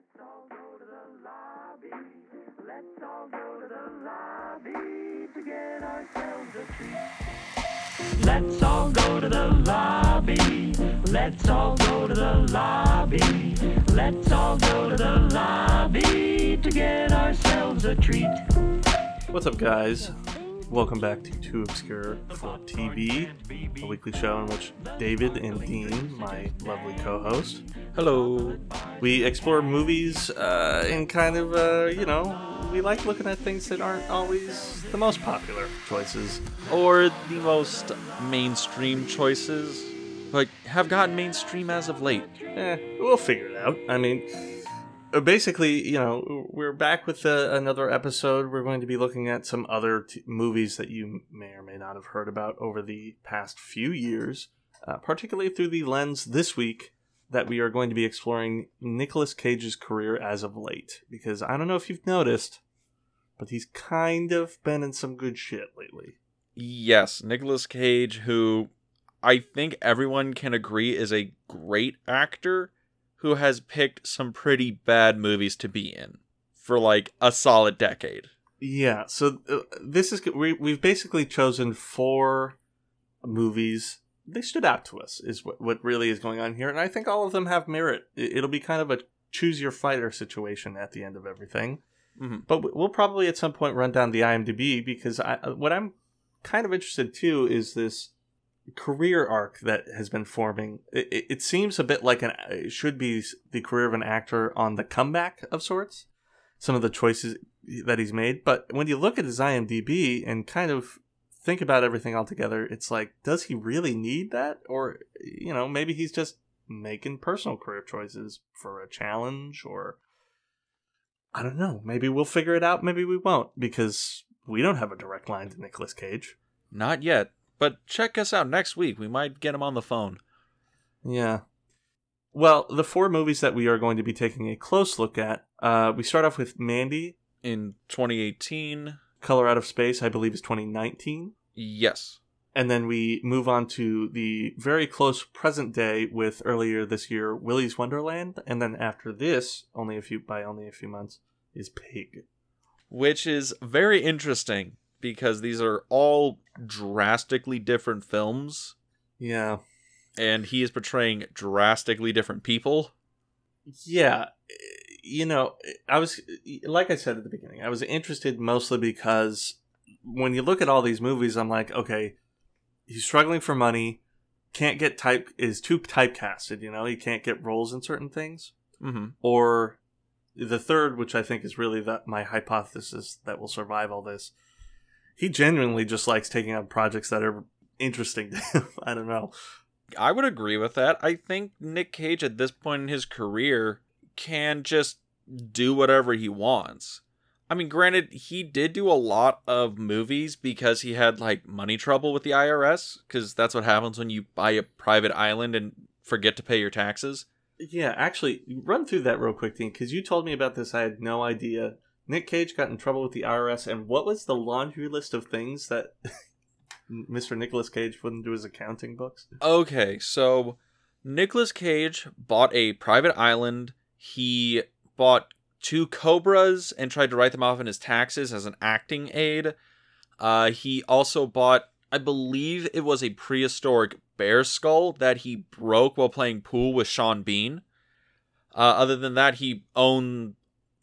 Let's all go to the lobby. Let's all go to the lobby to get ourselves a treat. Let's all go to the lobby. Let's all go to the lobby. Let's all go to the lobby to get ourselves a treat. What's up, guys? Welcome back to Too Obscure for TV, a weekly show in which David and Dean, my lovely co-host, hello, we explore movies and kind of, we like looking at things that aren't always the most popular choices. Or the most mainstream choices, like, have gotten mainstream as of late. We'll figure it out. I mean, basically, we're back with another episode. We're going to be looking at some other movies that you may or may not have heard about over the past few years, particularly through the lens this week that we are going to be exploring Nicolas Cage's career as of late. Because I don't know if you've noticed, but he's kind of been in some good shit lately. Yes, Nicolas Cage, who I think everyone can agree is a great actor, who has picked some pretty bad movies to be in for, like, a solid decade. Yeah, so this is... We've basically chosen four movies. They stood out to us, is what really is going on here. And I think all of them have merit. It'll be kind of a choose-your-fighter situation at the end of everything. Mm-hmm. But we'll probably at some point run down the IMDb, because what I'm kind of interested, too, is this career arc that has been forming. It seems a bit like it should be the career of an actor on the comeback of sorts, some of the choices that he's made. But when you look at his IMDb and kind of think about everything altogether, it's like, does he really need that? Or, maybe he's just making personal career choices for a challenge, or I don't know. Maybe we'll figure it out. Maybe we won't, because we don't have a direct line to Nicolas Cage. Not yet. But check us out next week. We might get him on the phone. Yeah. Well, the four movies that we are going to be taking a close look at, we start off with Mandy. In 2018. Color Out of Space, I believe, is 2019. Yes. And then we move on to the very close present day with, earlier this year, Willy's Wonderland. And then after this, only a few months, is Pig. Which is very interesting, because these are all drastically different films. Yeah. And he is portraying drastically different people. Yeah. Like I said at the beginning, I was interested mostly because when you look at all these movies, I'm like, okay, he's struggling for money, is too typecasted, he can't get roles in certain things. Mm-hmm. Or the third, which I think is really my hypothesis that will survive all this, he genuinely just likes taking on projects that are interesting to him. I don't know. I would agree with that. I think Nick Cage at this point in his career can just do whatever he wants. I mean, granted, he did do a lot of movies because he had, like, money trouble with the IRS, because that's what happens when you buy a private island and forget to pay your taxes. Yeah, actually, run through that real quick, Dean, because you told me about this. I had no idea. Nick Cage got in trouble with the IRS, and what was the laundry list of things that Mr. Nicolas Cage wouldn't do his accounting books? Okay, so Nicolas Cage bought a private island. He bought 2 cobras and tried to write them off in his taxes as an acting aid. He also bought, I believe it was a prehistoric bear skull that he broke while playing pool with Sean Bean. Other than that, he owned,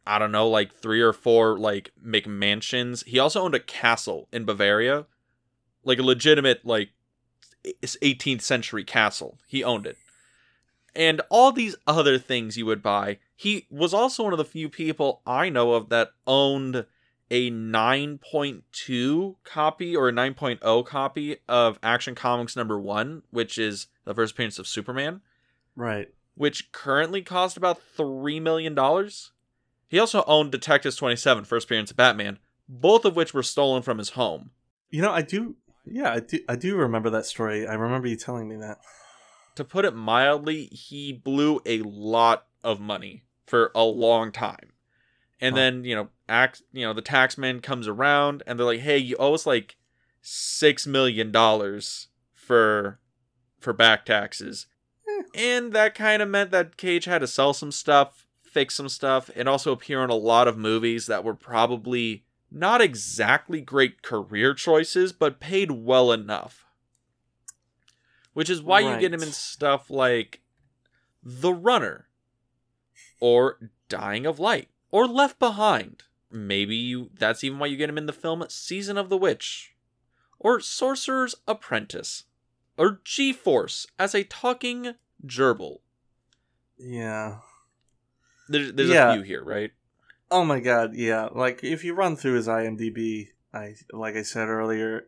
I don't know, like 3 or 4, like, McMansions. He also owned a castle in Bavaria, like a legitimate, like, 18th century castle. He owned it. And all these other things you would buy. He was also one of the few people I know of that owned a 9.2 copy or a 9.0 copy of Action Comics #1, which is the first appearance of Superman. Right. Which currently cost about $3 million. He also owned Detectives 27, first appearance of Batman, both of which were stolen from his home. I do remember that story. I remember you telling me that. To put it mildly, he blew a lot of money for a long time. And then, the taxman comes around and they're like, hey, you owe us like $6 million for back taxes. And that kind of meant that Cage had to sell some stuff, fix some stuff and also appear in a lot of movies that were probably not exactly great career choices, but paid well enough. Which is why you get him in stuff like The Runner or Dying of Light or Left Behind. Maybe that's even why you get him in the film Season of the Witch or Sorcerer's Apprentice or G-Force as a talking gerbil. Yeah. There's a few here, right? Oh my god, yeah. Like, if you run through his IMDb, like I said earlier,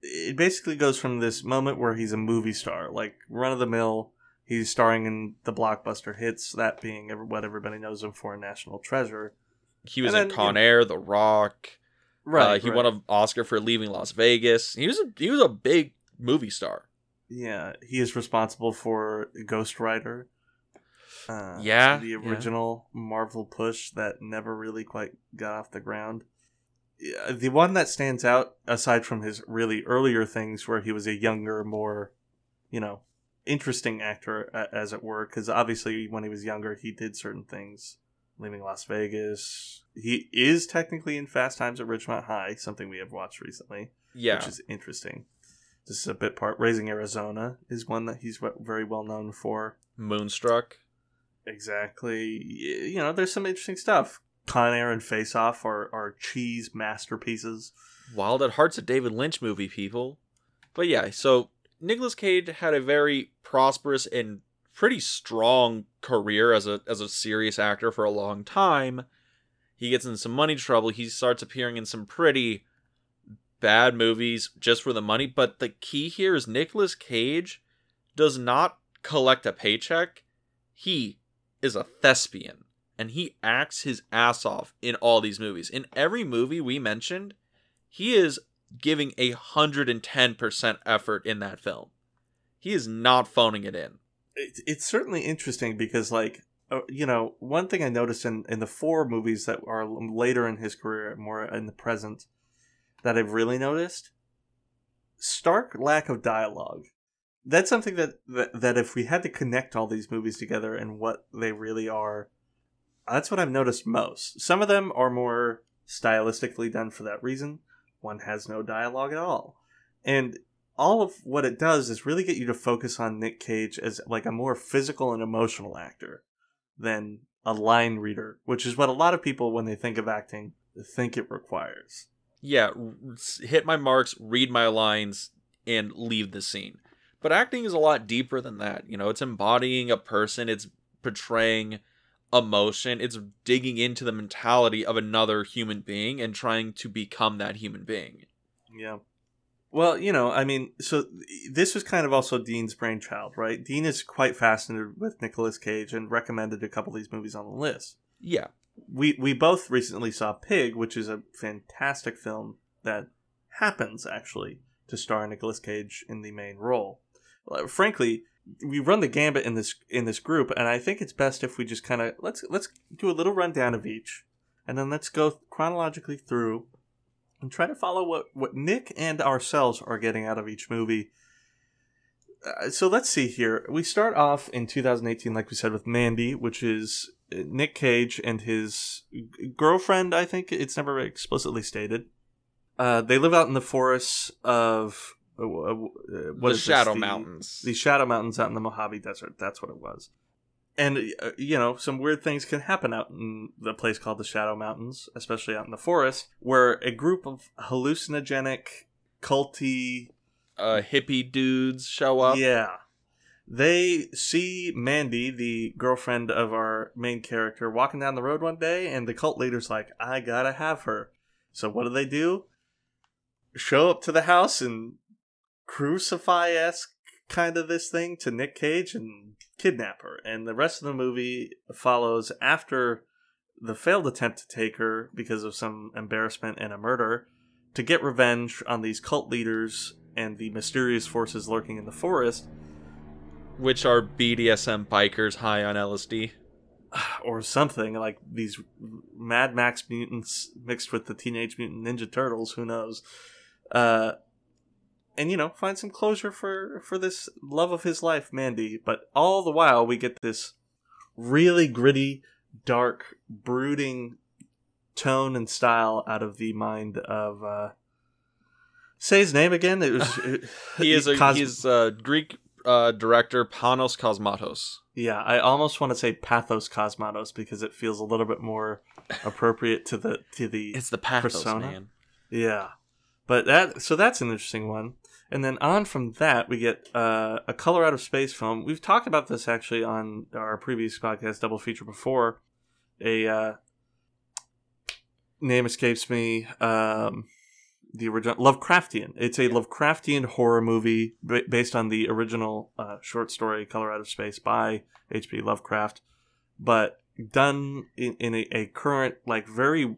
it basically goes from this moment where he's a movie star, like run-of-the-mill, he's starring in the blockbuster hits, that being what everybody knows him for, National Treasure. He was in Con Air, The Rock. Right. He won an Oscar for Leaving Las Vegas. He was a big movie star. Yeah, he is responsible for Ghost Rider. The original Marvel push that never really quite got off the ground. The one that stands out, aside from his really earlier things where he was a younger, more, interesting actor, as it were, because obviously when he was younger, he did certain things. Leaving Las Vegas. He is technically in Fast Times at Ridgemont High, something we have watched recently, which is interesting. This is a bit part. Raising Arizona is one that he's very well known for. Moonstruck. Exactly. There's some interesting stuff. Con Air and Face Off are cheese masterpieces. Wild at Heart's a David Lynch movie, people. But yeah, so Nicolas Cage had a very prosperous and pretty strong career as a serious actor for a long time. He gets in some money trouble. He starts appearing in some pretty bad movies just for the money. But the key here is Nicolas Cage does not collect a paycheck. He is a thespian, and he acts his ass off in all these movies. In every movie we mentioned, he is giving 110% effort in that film. He is not phoning it in. It's certainly interesting because, one thing I noticed in the four movies that are later in his career, more in the present, that I've really noticed, stark lack of dialogue. That's something that if we had to connect all these movies together and what they really are, that's what I've noticed most. Some of them are more stylistically done for that reason. One has no dialogue at all. And all of what it does is really get you to focus on Nick Cage as like a more physical and emotional actor than a line reader, which is what a lot of people, when they think of acting, think it requires. Yeah, hit my marks, read my lines, and leave the scene. But acting is a lot deeper than that. It's embodying a person. It's portraying emotion. It's digging into the mentality of another human being and trying to become that human being. Yeah. Well, so this was kind of also Dean's brainchild, right? Dean is quite fascinated with Nicolas Cage and recommended a couple of these movies on the list. Yeah. We both recently saw Pig, which is a fantastic film that happens, actually, to star Nicolas Cage in the main role. Frankly, we run the gambit in this group, and I think it's best if we just kind of let's do a little rundown of each, and then let's go chronologically through and try to follow what Nick and ourselves are getting out of each movie. So let's see here. We start off in 2018, like we said, with Mandy, which is Nick Cage and his girlfriend. I think it's never explicitly stated. They live out in the forests of Mountains. The Shadow Mountains out in the Mojave Desert. That's what it was. And, some weird things can happen out in the place called the Shadow Mountains, especially out in the forest, where a group of hallucinogenic, culty... hippie dudes show up. Yeah. They see Mandy, the girlfriend of our main character, walking down the road one day, and the cult leader's like, I gotta have her. So what do? Show up to the house and... crucify-esque kind of this thing to Nick Cage and kidnap her. And the rest of the movie follows after the failed attempt to take her because of some embarrassment and a murder to get revenge on these cult leaders and the mysterious forces lurking in the forest. Which are BDSM bikers high on LSD. Or something like these Mad Max mutants mixed with the Teenage Mutant Ninja Turtles, who knows. And, find some closure for this love of his life, Mandy. But all the while, we get this really gritty, dark, brooding tone and style out of the mind of... say his name again. It was he's a Greek director, Panos Cosmatos. Yeah, I almost want to say Pathos Cosmatos because it feels a little bit more appropriate to the It's the pathos, persona. Man. Yeah, but that's an interesting one. And then on from that, we get a Color Out of Space film. We've talked about this actually on our previous podcast double feature before. A name escapes me. The original Lovecraftian. It's a Lovecraftian horror movie based on the original short story "Color Out of Space" by H.P. Lovecraft, but done in a current, like, very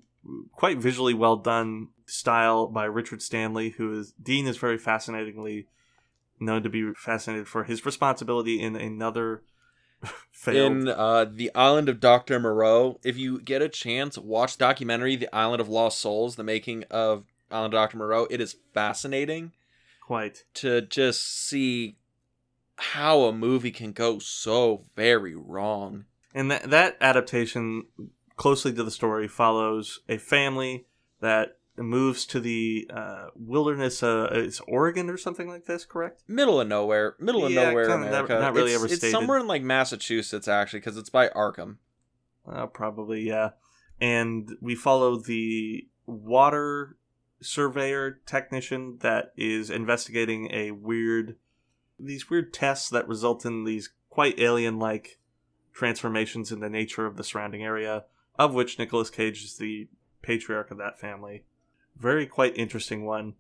quite visually well done style by Richard Stanley, who is very fascinatingly known to be fascinated for his responsibility in another. In The Island of Dr. Moreau. If you get a chance, watch documentary "The Island of Lost Souls," the making of Island of Dr. Moreau. It is fascinating to just see how a movie can go so very wrong. And that adaptation closely to the story follows a family that moves to the wilderness. It's Oregon or something like this, correct? Middle of nowhere in America. Not really ever stated. It's somewhere in, like, Massachusetts, actually, because it's by Arkham. Probably, yeah. And we follow the water... surveyor technician that is investigating these weird tests that result in these quite alien-like transformations in the nature of the surrounding area, of which Nicolas Cage is the patriarch of that family. Very quite interesting one.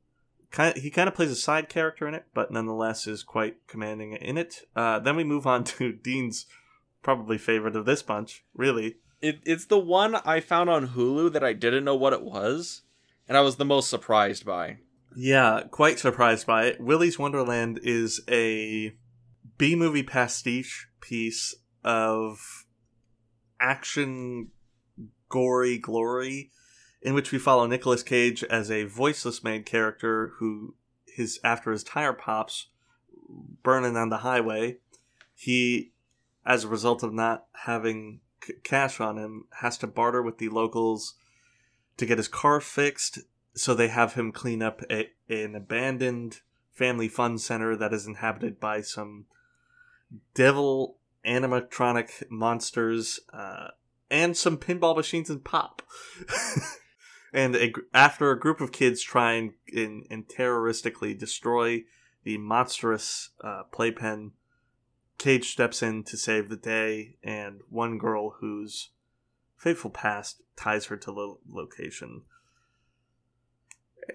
He kind of plays a side character in it, but nonetheless is quite commanding in it. Then we move on to Dean's probably favorite of this bunch, really. It's the one I found on Hulu that I didn't know what it was. And I was the most surprised by. Yeah, quite surprised by it. Willy's Wonderland is a B-movie pastiche piece of action, gory glory, in which we follow Nicolas Cage as a voiceless man character who, after his tire pops, burning on the highway, he, as a result of not having cash on him, has to barter with the locals to get his car fixed, so they have him clean up an abandoned family fun center that is inhabited by some devil animatronic monsters and some pinball machines and pop. And after a group of kids try and terroristically destroy the monstrous playpen, Cage steps in to save the day, and one girl who's fateful past ties her to location.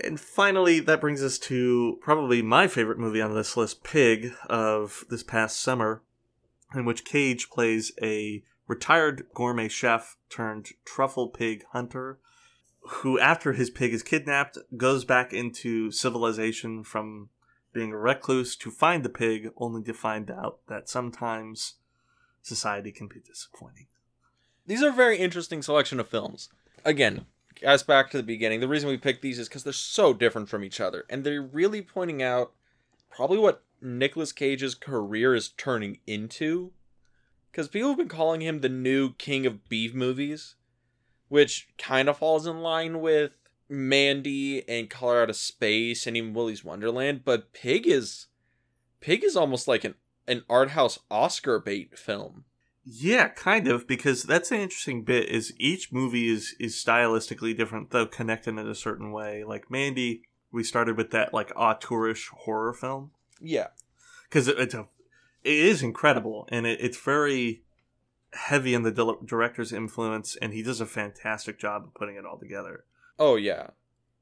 And finally, that brings us to probably my favorite movie on this list, Pig, of this past summer, in which Cage plays a retired gourmet chef turned truffle pig hunter, who, after his pig is kidnapped, goes back into civilization from being a recluse to find the pig, only to find out that sometimes society can be disappointing. These are a very interesting selection of films. Again, as back to the beginning, the reason we picked these is because they're so different from each other. And they're really pointing out probably what Nicolas Cage's career is turning into. Because people have been calling him the new king of B movies, which kind of falls in line with Mandy and Color Out of Space and even Willy's Wonderland. But Pig is almost like an art house Oscar bait film. Yeah, kind of, because that's the interesting bit, is each movie is stylistically different, though connected in a certain way. Like Mandy, we started with that, like, auteurish horror film. Yeah. Because it is incredible, and it's very heavy in the director's influence, and he does a fantastic job of putting it all together. Oh, yeah.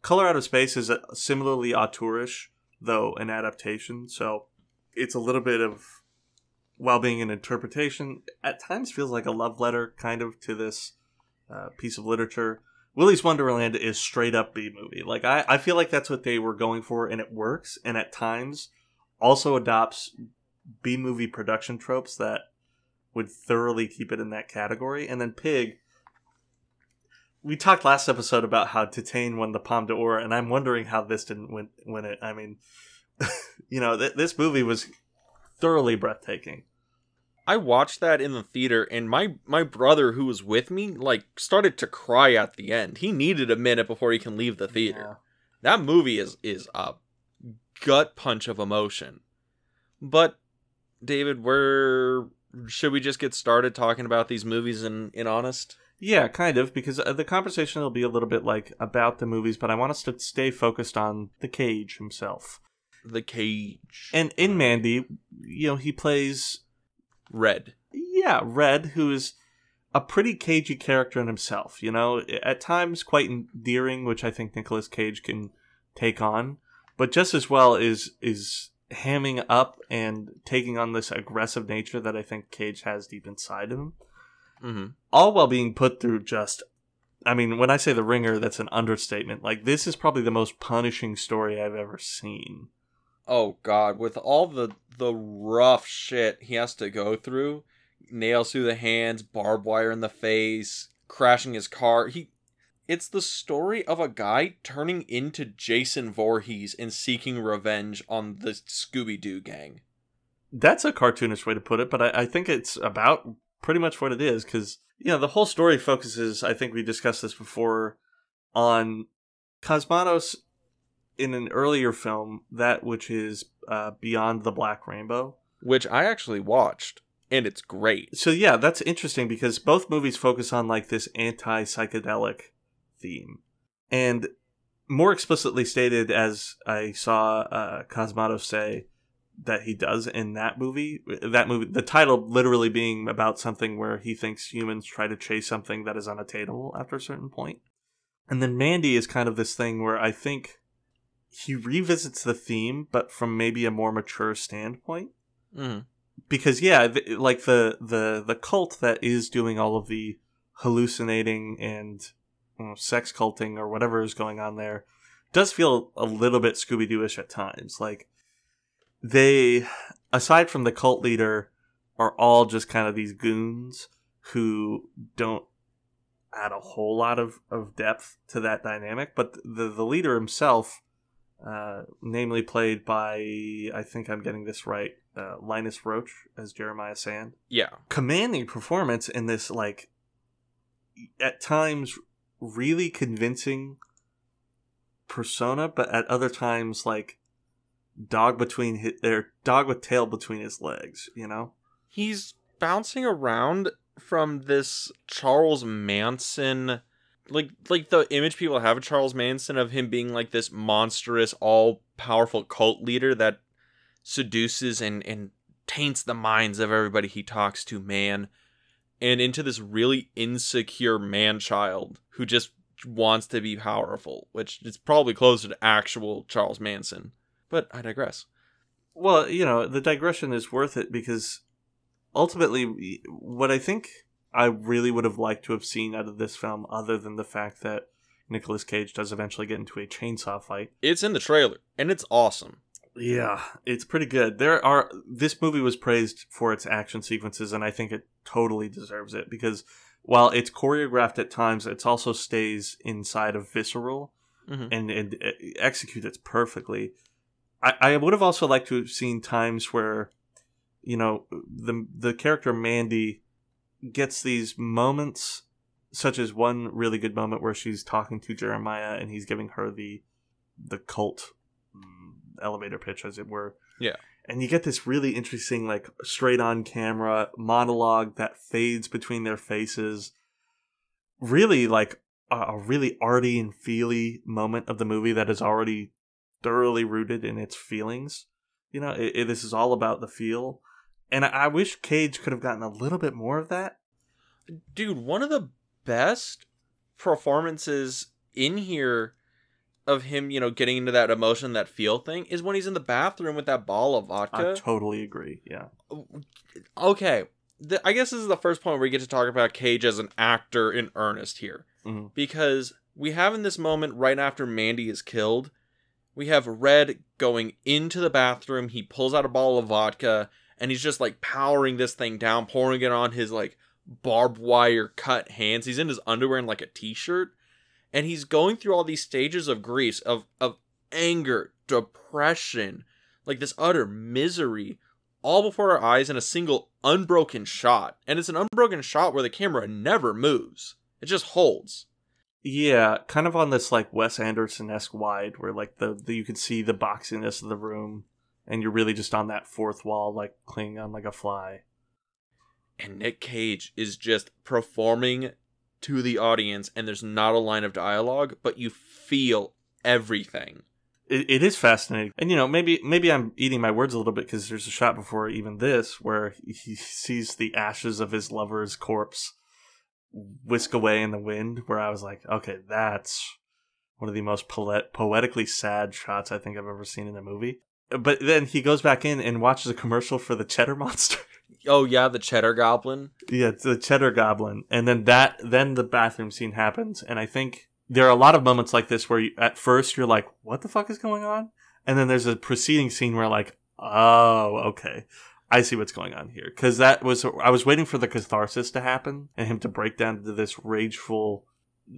Color Out of Space is similarly auteurish, though an adaptation, so it's a little bit of... while being an interpretation, at times feels like a love letter, kind of, to this piece of literature. Willy's Wonderland is straight-up B-movie. Like, I feel like that's what they were going for, and it works, and at times also adopts B-movie production tropes that would thoroughly keep it in that category. And then Pig, we talked last episode about how Titane won the Palme d'Or, and I'm wondering how this didn't win it. I mean, you know, this movie was thoroughly breathtaking. I watched that in the theater, and my brother who was with me, like, started to cry at the end. He needed a minute before he can leave the theater. Yeah. That movie is a gut punch of emotion. But, David, should we just get started talking about these movies in honest? Yeah, kind of, because the conversation will be a little bit, like, about the movies, but I want us to stay focused on the Cage himself. The Cage. And in Mandy, you know, he plays... Red. Yeah, Red, who is a pretty cagey character in himself, you know? At times quite endearing, which I think Nicolas Cage can take on, but just as well is hamming up and taking on this aggressive nature that I think Cage has deep inside him. Mm-hmm. All while being put through just, I mean, when I say the ringer, that's an understatement. Like, this is probably the most punishing story I've ever seen. Oh God, with all the rough shit he has to go through, nails through the hands, barbed wire in the face, crashing his car, it's the story of a guy turning into Jason Voorhees and seeking revenge on the Scooby-Doo gang. That's a cartoonish way to put it, but I think it's about pretty much what it is, because, you know, the whole story focuses, I think we discussed this before, on Cosmatos in an earlier film, that which is Beyond the Black Rainbow. Which I actually watched, and it's great. So yeah, that's interesting, because both movies focus on, like, this anti-psychedelic theme. And more explicitly stated, as I saw Cosmatos say, that he does in that movie, the title literally being about something where he thinks humans try to chase something that is unattainable after a certain point. And then Mandy is kind of this thing where I think he revisits the theme, but from maybe a more mature standpoint. Mm-hmm. Because, yeah, like the cult that is doing all of the hallucinating and, you know, sex culting or whatever is going on there does feel a little bit Scooby-Doo-ish at times. Like, they, aside from the cult leader, are all just kind of these goons who don't add a whole lot of depth to that dynamic. But the leader himself, namely played by, I think I'm getting this right, Linus Roache as Jeremiah Sand. Yeah. Commanding performance in this, like, at times really convincing persona, but at other times, like, dog with tail between his legs, you know? He's bouncing around from this Charles Manson, like the image people have of Charles Manson, of him being like this monstrous, all-powerful cult leader that seduces and taints the minds of everybody he talks to, man, and into this really insecure man-child who just wants to be powerful, which is probably closer to actual Charles Manson. But I digress. Well, you know, the digression is worth it, because ultimately what I think I really would have liked to have seen out of this film, other than the fact that Nicolas Cage does eventually get into a chainsaw fight. It's in the trailer, and it's awesome. Yeah, it's pretty good. This movie was praised for its action sequences, and I think it totally deserves it, because while it's choreographed at times, it also stays inside of visceral, mm-hmm. and executes it perfectly. I would have also liked to have seen times where, you know, the character Mandy gets these moments, such as one really good moment where she's talking to Jeremiah and he's giving her the cult elevator pitch, as it were. Yeah. And you get this really interesting, like, straight on camera monologue that fades between their faces. Really, like, a really arty and feely moment of the movie that is already thoroughly rooted in its feelings. You know, this is all about the feel, and I wish Cage could have gotten a little bit more of that. Dude, one of the best performances in here of him, you know, getting into that emotion, that feel thing, is when he's in the bathroom with that bottle of vodka. I totally agree. Yeah. Okay, I guess this is the first point where we get to talk about Cage as an actor in earnest here, mm-hmm. because we have in this moment right after Mandy is killed, we have Red going into the bathroom. He pulls out a bottle of vodka, and he's just, like, powering this thing down, pouring it on his, like, barbed wire cut hands. He's in his underwear and, like, a t-shirt. And he's going through all these stages of grief, of anger, depression, like, this utter misery, all before our eyes in a single unbroken shot, and it's an unbroken shot where the camera never moves. It just holds. Yeah, kind of on this like Wes Anderson-esque wide, where like the you can see the boxiness of the room, and you're really just on that fourth wall, like clinging on like a fly. And Nick Cage is just performing to the audience, and there's not a line of dialogue, but you feel everything. It is fascinating. And, you know, maybe I'm eating my words a little bit, because there's a shot before even this where he sees the ashes of his lover's corpse whisk away in the wind, where I was like, okay, that's one of the most poetically sad shots I think I've ever seen in a movie. But then he goes back in and watches a commercial for the Cheddar Monster. Oh, yeah, the Cheddar Goblin. Yeah, the Cheddar Goblin. And then the bathroom scene happens, and I think there are a lot of moments like this where at first you're like, what the fuck is going on? And then there's a preceding scene where like, oh, okay, I see what's going on here. Because I was waiting for the catharsis to happen and him to break down into this rageful,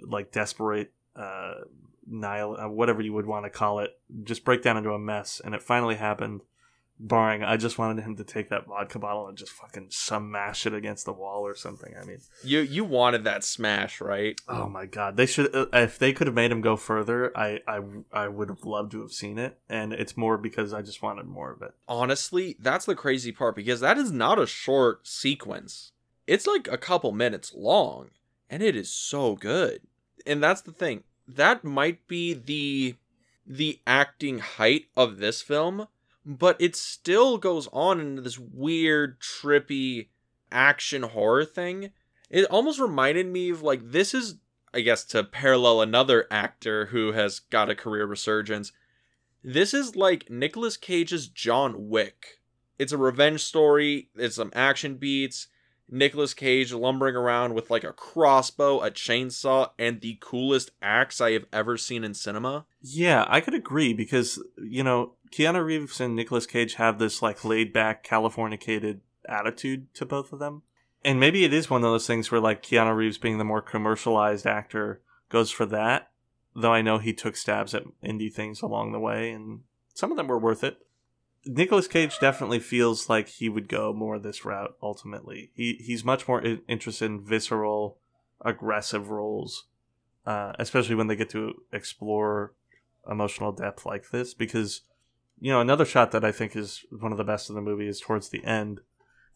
like desperate, whatever you would want to call it, just break down into a mess. And it finally happened, barring I just wanted him to take that vodka bottle and just fucking smash it against the wall or something. I mean, you wanted that smash, right? Oh my god, they should. If they could have made him go further, I would have loved to have seen it. And it's more because I just wanted more of it. Honestly, that's the crazy part, because that is not a short sequence. It's like a couple minutes long, and it is so good. And that's the thing. That might be the acting height of this film, but it still goes on into this weird, trippy action horror thing. It almost reminded me of, like, this is, I guess, to parallel another actor who has got a career resurgence, this is like Nicolas Cage's John Wick. It's a revenge story, it's some action beats, Nicolas Cage lumbering around with like a crossbow, a chainsaw, and the coolest axe I have ever seen in cinema. Yeah, I could agree, because, you know, Keanu Reeves and Nicolas Cage have this like laid back, Californicated attitude to both of them. And maybe it is one of those things where like Keanu Reeves, being the more commercialized actor, goes for that. Though I know he took stabs at indie things along the way, and some of them were worth it. Nicolas Cage definitely feels like he would go more this route, ultimately. He's much more interested in visceral, aggressive roles, especially when they get to explore emotional depth like this. Because, you know, another shot that I think is one of the best in the movie is towards the end,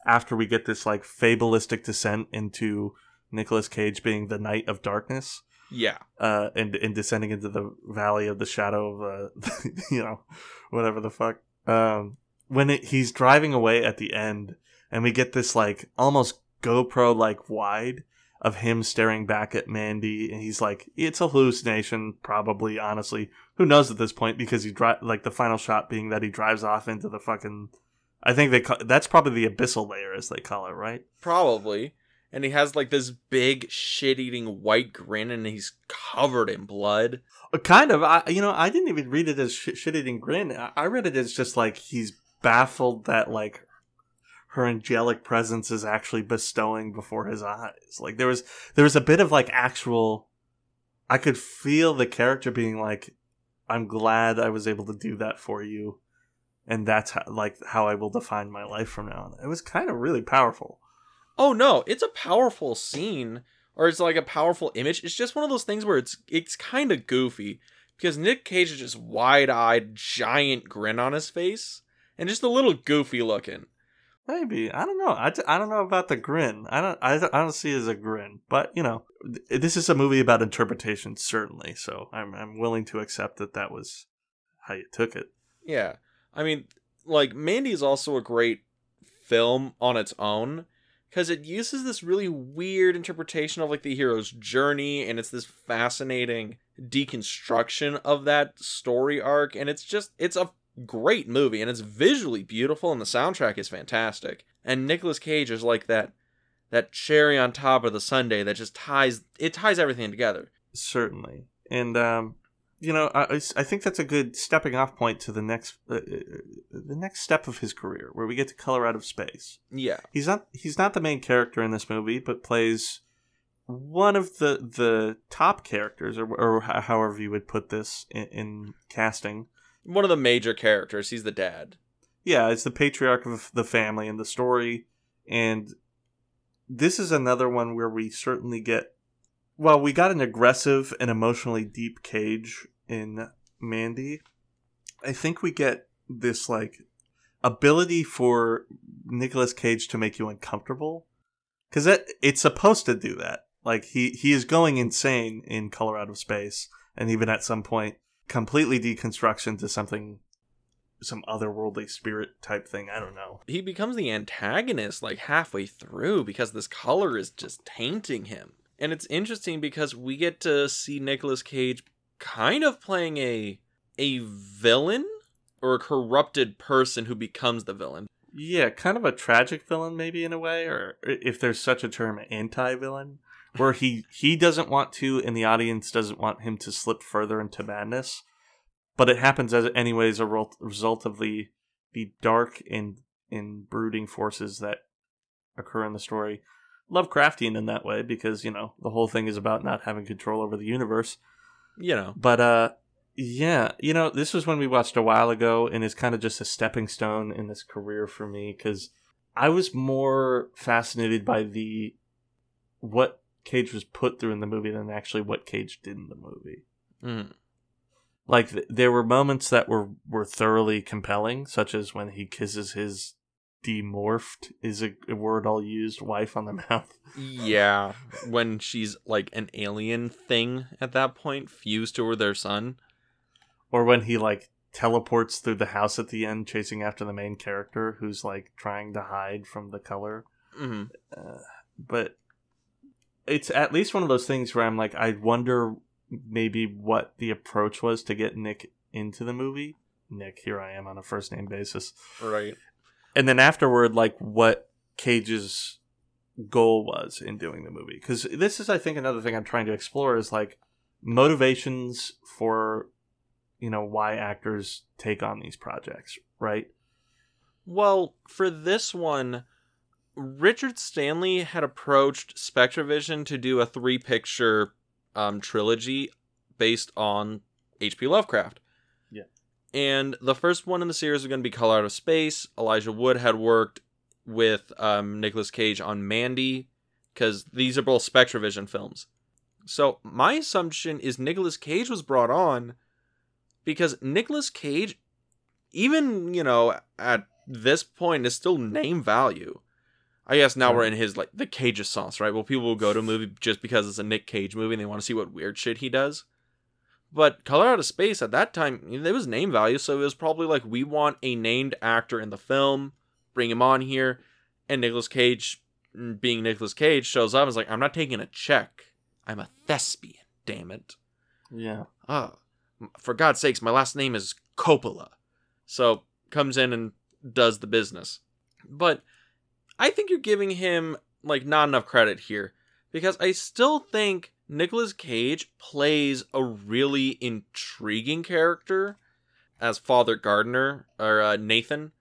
after we get this, like, fabulistic descent into Nicolas Cage being the Knight of Darkness. Yeah. And descending into the Valley of the Shadow of, you know, whatever the fuck. When he's driving away at the end, and we get this like almost GoPro like wide of him staring back at Mandy, and he's like, it's a hallucination, probably, honestly, who knows at this point, because he like the final shot being that he drives off into the fucking, I think that's probably the abyssal layer, as they call it, right? Probably. And he has like this big shit-eating white grin, and he's covered in blood. Kind of. I didn't even read it as shit-eating grin. I read it as just like he's baffled that like her angelic presence is actually bestowing before his eyes. Like there was a bit of like actual. I could feel the character being like, "I'm glad I was able to do that for you, and that's how, like how I will define my life from now on." It was kind of really powerful. Oh no, it's a powerful scene, or it's like a powerful image. It's just one of those things where it's kind of goofy, because Nick Cage is just wide-eyed, giant grin on his face, and just a little goofy looking. Maybe, I don't know. I don't know about the grin. I don't see it as a grin, but you know, this is a movie about interpretation, certainly. So I'm willing to accept that was how you took it. Yeah, I mean, like Mandy is also a great film on its own, because it uses this really weird interpretation of like the hero's journey, and it's this fascinating deconstruction of that story arc, and it's a great movie, and it's visually beautiful, and the soundtrack is fantastic. And Nicolas Cage is like that cherry on top of the sundae that just ties everything together. Certainly. And you know, I think that's a good stepping off point to the next step of his career, where we get to Color Out of Space. Yeah. He's not the main character in this movie, but plays one of the top characters, or however you would put this in casting. One of the major characters. He's the dad. Yeah, it's the patriarch of the family, and the story And this is another one where we certainly get, well, we got an aggressive and emotionally deep Cage in Mandy. I think we get this, like, ability for Nicolas Cage to make you uncomfortable. Because it's supposed to do that. Like, he is going insane in Color Out of Space. And even at some point, completely deconstruction to something, some otherworldly spirit type thing. I don't know. He becomes the antagonist, like, halfway through because this color is just tainting him. And it's interesting because we get to see Nicolas Cage kind of playing a villain or a corrupted person who becomes the villain. Yeah, kind of a tragic villain maybe in a way, or if there's such a term, anti-villain, where he doesn't want to and the audience doesn't want him to slip further into madness. But it happens as anyways a result of the dark and brooding forces that occur in the story. Lovecraftian in that way, because, you know, the whole thing is about not having control over the universe, you know. But yeah, you know, this was one we watched a while ago and is kind of just a stepping stone in this career for me, because I was more fascinated by the what Cage was put through in the movie than actually what Cage did in the movie. Like, there were moments that were thoroughly compelling, such as when he kisses his demorphed, is a word I'll use, wife on the mouth. Yeah, when she's like an alien thing at that point, fused to their son. Or when he, like, teleports through the house at the end, chasing after the main character, who's, like, trying to hide from the color. Mm-hmm. But it's at least one of those things where I'm like, I wonder maybe what the approach was to get Nick into the movie. Nick, here I am on a first-name basis. Right. And then afterward, like, what Cage's goal was in doing the movie. Because this is, I think, another thing I'm trying to explore is, like, motivations for, you know, why actors take on these projects, right? Well, for this one, Richard Stanley had approached SpectreVision to do a 3-picture trilogy based on H.P. Lovecraft. And the first one in the series was going to be Color Out of Space. Elijah Wood had worked with Nicolas Cage on Mandy, because these are both SpectreVision films. So my assumption is Nicolas Cage was brought on because Nicolas Cage, even, you know, at this point, is still name value. I guess now we're in his, like, the Cage-a-sauce, right? Well, people will go to a movie just because it's a Nick Cage movie and they want to see what weird shit he does. But Color Out of Space, at that time, there was name value, so it was probably like, we want a named actor in the film, bring him on here, and Nicolas Cage, being Nicolas Cage, shows up and is like, I'm not taking a check. I'm a thespian, damn it. Yeah. For God's sakes, my last name is Coppola. So, comes in and does the business. But I think you're giving him, like, not enough credit here, because I still think Nicolas Cage plays a really intriguing character as Father Gardner, or Nathan,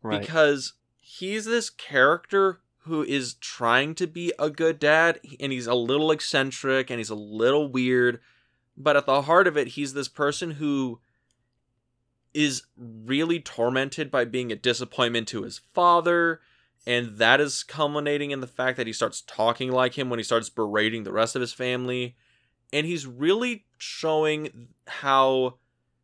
right? Because he's this character who is trying to be a good dad, and he's a little eccentric, and he's a little weird, but at the heart of it, he's this person who is really tormented by being a disappointment to his father. And that is culminating in the fact that he starts talking like him when he starts berating the rest of his family. And he's really showing how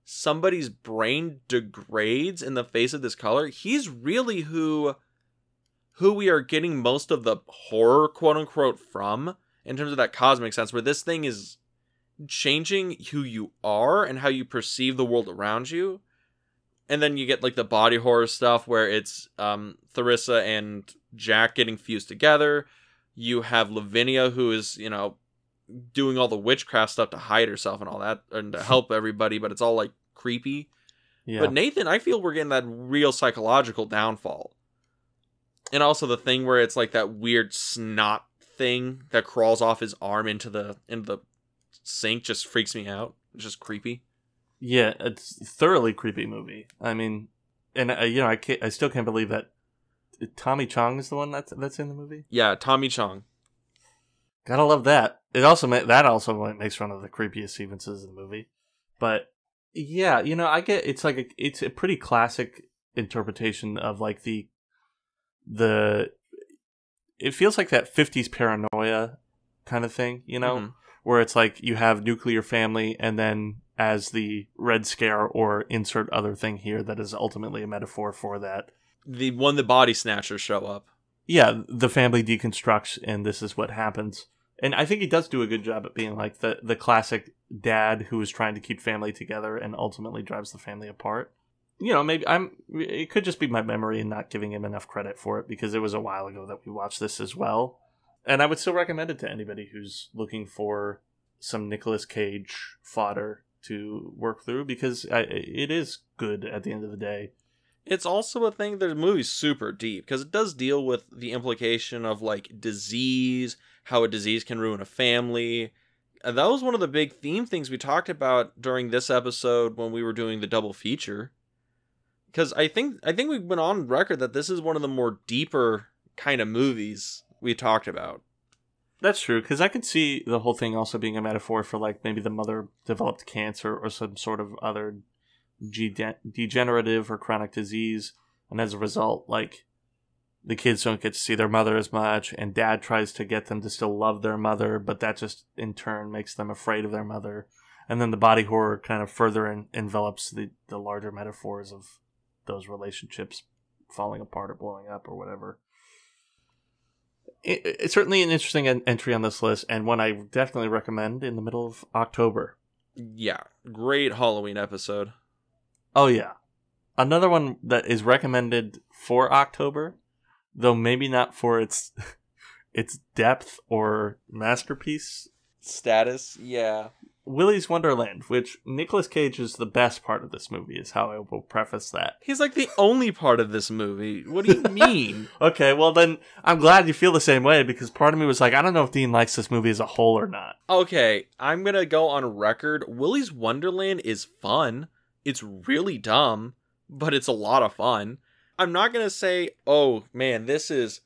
somebody's brain degrades in the face of this color. He's really who we are getting most of the horror, quote-unquote, from, in terms of that cosmic sense, where this thing is changing who you are and how you perceive the world around you. And then you get, like, the body horror stuff where it's Theresa and Jack getting fused together. You have Lavinia, who is, you know, doing all the witchcraft stuff to hide herself and all that and to help everybody, but it's all, like, creepy. Yeah. But Nathan, I feel we're getting that real psychological downfall. And also the thing where it's, like, that weird snot thing that crawls off his arm into the sink just freaks me out. It's just creepy. Yeah, it's a thoroughly creepy movie. I mean, and you know, I still can't believe that Tommy Chong is the one that's in the movie. Yeah, Tommy Chong. Gotta love that. It also makes one of the creepiest sequences in the movie. But yeah, you know, I get it's a pretty classic interpretation of, like, the it feels like that 50s paranoia kind of thing, you know, mm-hmm. where it's like you have nuclear family and then as the Red Scare or insert other thing here that is ultimately a metaphor for that. The body snatchers show up. Yeah, the family deconstructs and this is what happens. And I think he does do a good job at being like the classic dad who is trying to keep family together and ultimately drives the family apart. You know, maybe it could just be my memory and not giving him enough credit for it because it was a while ago that we watched this as well. And I would still recommend it to anybody who's looking for some Nicolas Cage fodder to work through because it is good at the end of the day. It's also a thing that the movie's super deep because it does deal with the implication of like disease, how a disease can ruin a family. And that was one of the big theme things we talked about during this episode when we were doing the double feature. Because I think we've been on record that this is one of the more deeper kind of movies we talked about. That's true, because I could see the whole thing also being a metaphor for like maybe the mother developed cancer or some sort of other degenerative or chronic disease, and as a result, like the kids don't get to see their mother as much, and dad tries to get them to still love their mother, but that just in turn makes them afraid of their mother, and then the body horror kind of further envelops the larger metaphors of those relationships falling apart or blowing up or whatever. It's certainly an interesting entry on this list and one I definitely recommend in the middle of October. Yeah. Great Halloween episode. Oh, yeah. Another one that is recommended for October, though maybe not for its depth or masterpiece status. Yeah. Willy's Wonderland, which Nicolas Cage is the best part of this movie, is how I will preface that. He's like the only part of this movie. What do you mean? Okay, well then, I'm glad you feel the same way, because part of me was like, I don't know if Dean likes this movie as a whole or not. Okay, I'm gonna go on record. Willy's Wonderland is fun. It's really dumb, but it's a lot of fun. I'm not gonna say, oh man, this is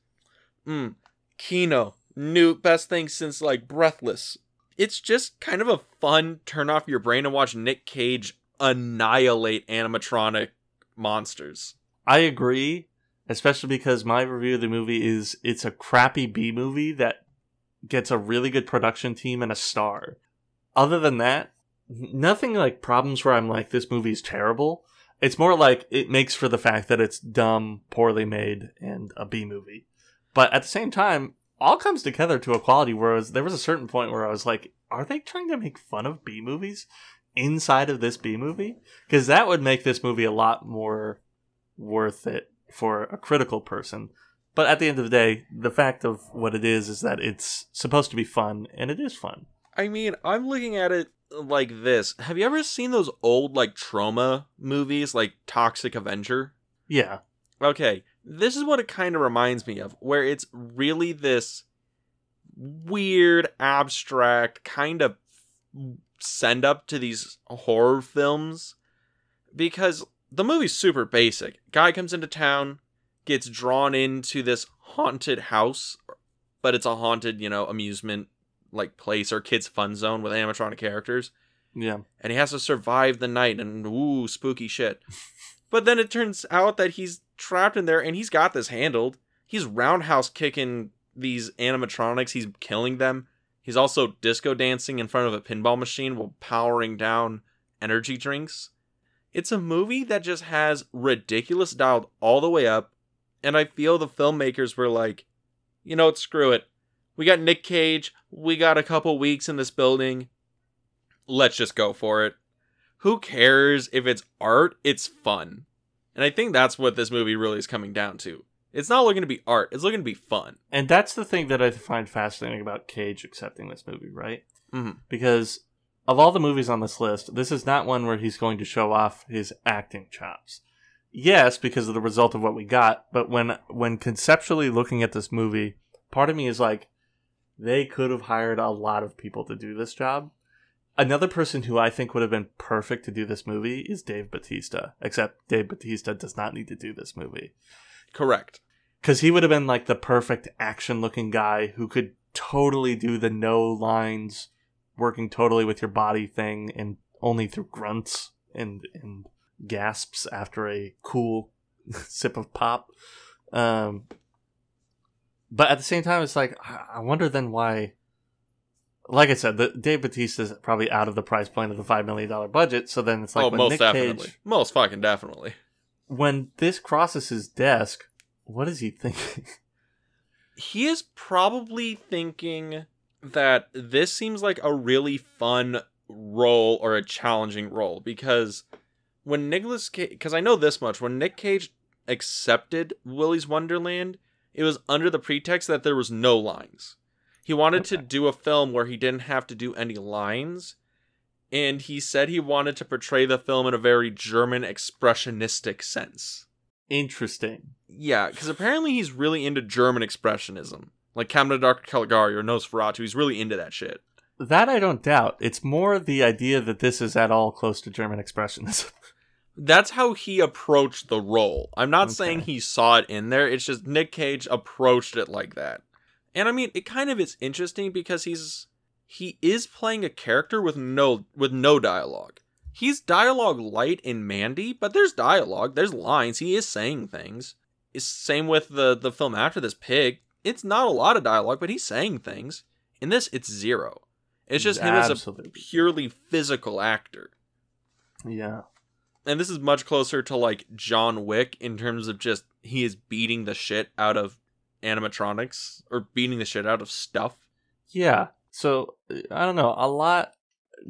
Kino, new best thing since like Breathless. It's just kind of a fun turn off your brain and watch Nick Cage annihilate animatronic monsters. I agree, especially because my review of the movie is it's a crappy B movie that gets a really good production team and a star. Other than that, nothing like problems where I'm like, this movie's terrible. It's more like it makes for the fact that it's dumb, poorly made, and a B movie. But at the same time, all comes together to a quality whereas there was a certain point where I was like, are they trying to make fun of B movies inside of this B movie? Because that would make this movie a lot more worth it for a critical person. But at the end of the day, the fact of what it is that it's supposed to be fun, and it is fun. I mean, I'm looking at it like this. Have you ever seen those old, like, trauma movies, like Toxic Avenger? Yeah. Okay. This is what it kind of reminds me of, where it's really this weird, abstract kind of send up to these horror films, because the movie's super basic. Guy comes into town, gets drawn into this haunted house, but it's a haunted, you know, amusement like place or kids' fun zone with animatronic characters. Yeah. And he has to survive the night and ooh, spooky shit. But then it turns out that he's trapped in there and he's got this handled. He's roundhouse kicking these animatronics. He's killing them. He's also disco dancing in front of a pinball machine while powering down energy drinks. It's a movie that just has ridiculous dialed all the way up. And I feel the filmmakers were like, you know what, screw it. We got Nick Cage. We got a couple weeks in this building. Let's just go for it. Who cares if it's art? It's fun. And I think that's what this movie really is coming down to. It's not looking to be art. It's looking to be fun. And that's the thing that I find fascinating about Cage accepting this movie, right? Mm-hmm. Because of all the movies on this list, this is not one where he's going to show off his acting chops. Yes, because of the result of what we got. But when conceptually looking at this movie, part of me is like, they could have hired a lot of people to do this job. Another person who I think would have been perfect to do this movie is Dave Bautista, except Dave Bautista does not need to do this movie. Correct. Because he would have been like the perfect action-looking guy who could totally do the no lines, working totally with your body thing, and only through grunts and gasps after a cool sip of pop. But at the same time, it's like, I wonder then why... Like I said, Dave Bautista's probably out of the price point of the $5 million budget, so then it's like... Oh, when most Nick definitely. Cage, most fucking definitely. When this crosses his desk, what is he thinking? He is probably thinking that this seems like a really fun role or a challenging role, because when Nicolas Cage... Because I know this much. When Nick Cage accepted Willy's Wonderland, it was under the pretext that there was no lines. He wanted to do a film where he didn't have to do any lines, and he said he wanted to portray the film in a very German expressionistic sense. Interesting. Yeah, because apparently he's really into German expressionism, like Cabinet of Dr. Caligari or Nosferatu. He's really into that shit. That I don't doubt. It's more the idea that this is at all close to German expressionism. That's how he approached the role. I'm not saying he saw it in there. It's just Nick Cage approached it like that. And I mean, it kind of is interesting because he is playing a character with no dialogue. He's dialogue light in Mandy, but there's dialogue, there's lines, he is saying things. It's same with the film after this, Pig. It's not a lot of dialogue, but he's saying things. In this, it's zero. It's just him as a purely physical actor. Yeah. And this is much closer to like John Wick in terms of just he is beating the shit out of animatronics or beating the shit out of stuff. Yeah. So I don't know, a lot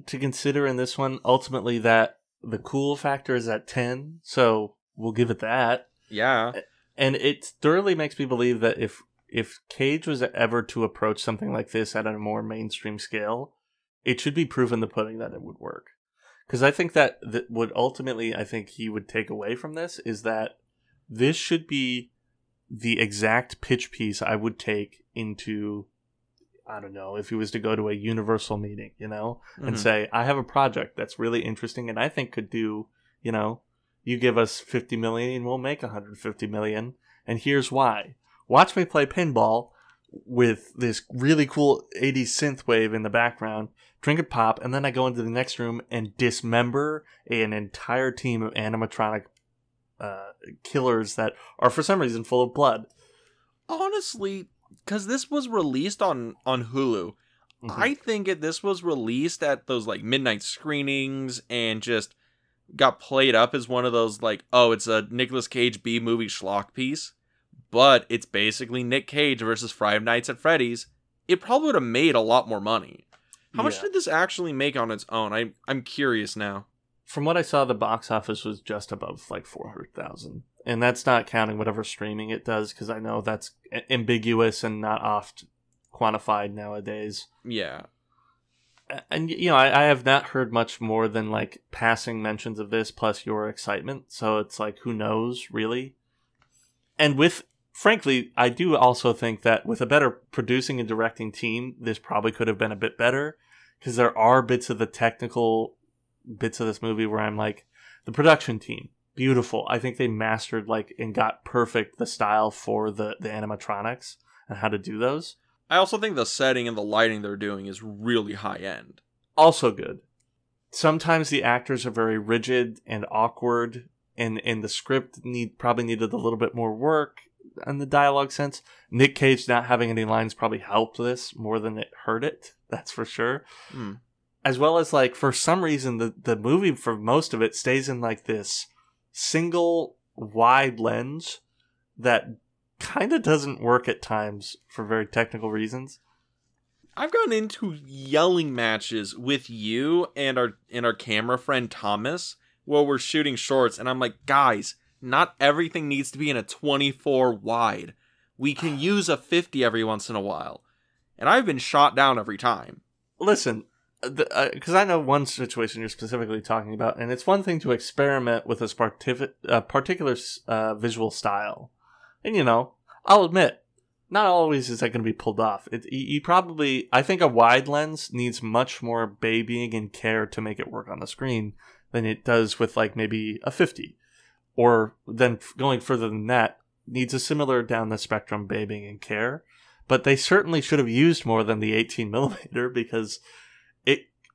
to consider in this one. Ultimately, that the cool factor is at 10, so we'll give it that. Yeah. And it thoroughly makes me believe that if Cage was ever to approach something like this at a more mainstream scale, it should be proven the pudding that it would work. Because I think that would ultimately, I think he would take away from this is that this should be the exact pitch piece I would take into, I don't know, if he was to go to a Universal meeting, you know, and say, I have a project that's really interesting and I think could do, you know, you give us 50 million, we'll make 150 million. And here's why. Watch me play pinball with this really cool 80s synth wave in the background, drink a pop, and then I go into the next room and dismember an entire team of animatronic killers that are for some reason full of blood. Honestly, because this was released on Hulu, I think this was released at those like midnight screenings and just got played up as one of those like, oh, it's a Nicolas Cage B movie schlock piece, but it's basically Nick Cage versus Five Nights at Freddy's. It probably would have made a lot more money. How much did this actually make on its own? I'm curious now. From what I saw, the box office was just above like 400,000, and that's not counting whatever streaming it does, because I know that's ambiguous and not oft quantified nowadays. Yeah, and you know, I have not heard much more than like passing mentions of this, plus your excitement. So it's like, who knows, really? And with, frankly, I do also think that with a better producing and directing team, this probably could have been a bit better, because there are bits of the technical bits of this movie where I'm like, the production team, beautiful. I think they mastered like and got perfect the style for the animatronics and how to do those. I also think the setting and the lighting they're doing is really high end. Also good. Sometimes the actors are very rigid and awkward, and the script probably needed a little bit more work in the dialogue sense. Nick Cage not having any lines probably helped this more than it hurt it. That's for sure. As well as, like, for some reason, the movie, for most of it, stays in, like, this single wide lens that kind of doesn't work at times for very technical reasons. I've gotten into yelling matches with you and our camera friend Thomas while we're shooting shorts, and I'm like, guys, not everything needs to be in a 24 wide. We can use a 50 every once in a while. And I've been shot down every time. Listen... Because I know one situation you're specifically talking about, and it's one thing to experiment with a particular visual style. And, you know, I'll admit, not always is that going to be pulled off. I think a wide lens needs much more babying and care to make it work on the screen than it does with, like, maybe a 50. Or then going further than that, needs a similar down the spectrum babying and care. But they certainly should have used more than the 18mm, because...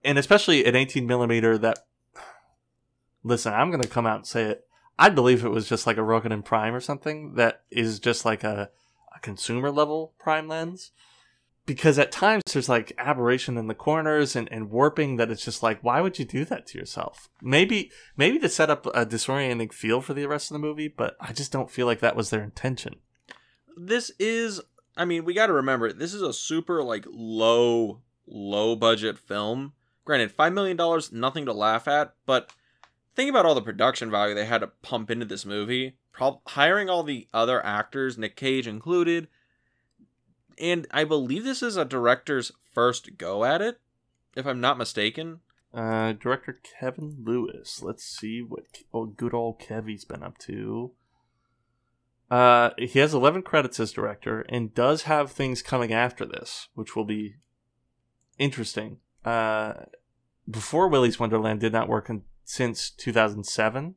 And especially an 18mm that, listen, I'm going to come out and say it. I believe it was just like a Rogaine and Prime or something that is just like a consumer level prime lens, because at times there's like aberration in the corners and warping that it's just like, why would you do that to yourself? Maybe to set up a disorienting feel for the rest of the movie, but I just don't feel like that was their intention. This is, I mean, we got to remember, this is a super like low budget film. Granted, $5 million, nothing to laugh at, but think about all the production value they had to pump into this movie. Hiring all the other actors, Nick Cage included. And I believe this is a director's first go at it, if I'm not mistaken. Director Kevin Lewis. Let's see what good old Kevy's been up to. He has 11 credits as director and does have things coming after this, which will be interesting. Before Willy's Wonderland did not work since 2007.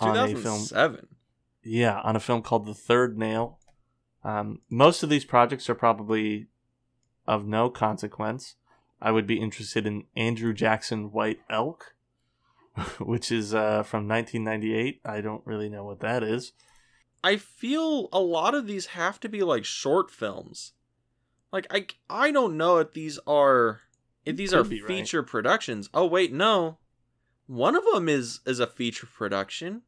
2007? On a film called The Third Nail. Most of these projects are probably of no consequence. I would be interested in Andrew Jackson White Elk, which is from 1998. I don't really know what that is. I feel a lot of these have to be like short films. Like I don't know if these are feature productions. Oh wait, no. One of them is a feature production.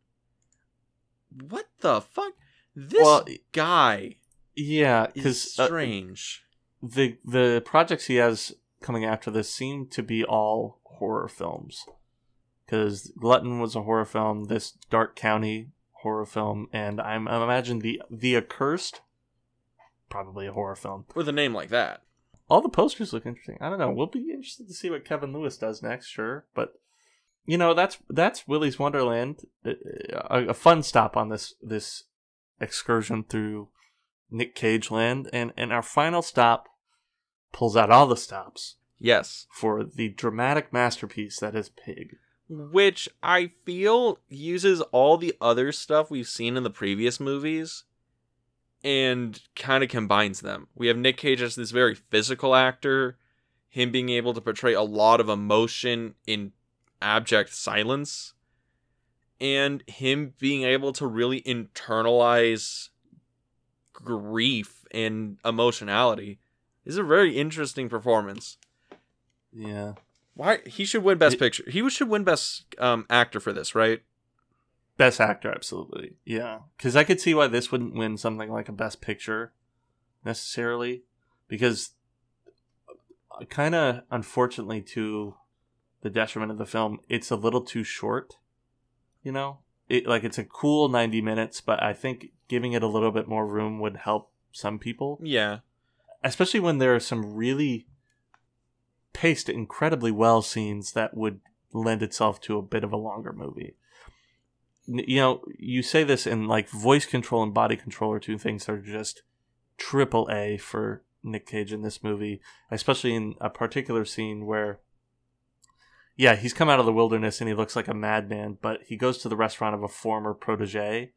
What the fuck? This guy. Yeah, because strange. The projects he has coming after this seem to be all horror films. Because Glutton was a horror film, this Dark County horror film, and I imagine the Accursed, probably a horror film with a name like that. All the posters look interesting. I don't know. We'll be interested to see what Kevin Lewis does next, sure, but. You know, that's Willy's Wonderland, a fun stop on this excursion through Nick Cage land, and our final stop pulls out all the stops. Yes, for the dramatic masterpiece that is Pig, which I feel uses all the other stuff we've seen in the previous movies and kind of combines them. We have Nick Cage as this very physical actor, him being able to portray a lot of emotion in abject silence, and him being able to really internalize grief and emotionality. This is a very interesting performance. Yeah, why he should win Best Picture. He should win Best Actor for this, right? Best Actor, absolutely. Yeah, because I could see why this wouldn't win something like a Best Picture necessarily, because kind of unfortunately to the detriment of the film, it's a little too short, you know? It's a cool 90 minutes, but I think giving it a little bit more room would help some people. Yeah. Especially when there are some really paced incredibly well scenes that would lend itself to a bit of a longer movie. You know, you say this in like voice control and body control are two things that are just triple A for Nick Cage in this movie, especially in a particular scene where yeah, he's come out of the wilderness and he looks like a madman, but he goes to the restaurant of a former protege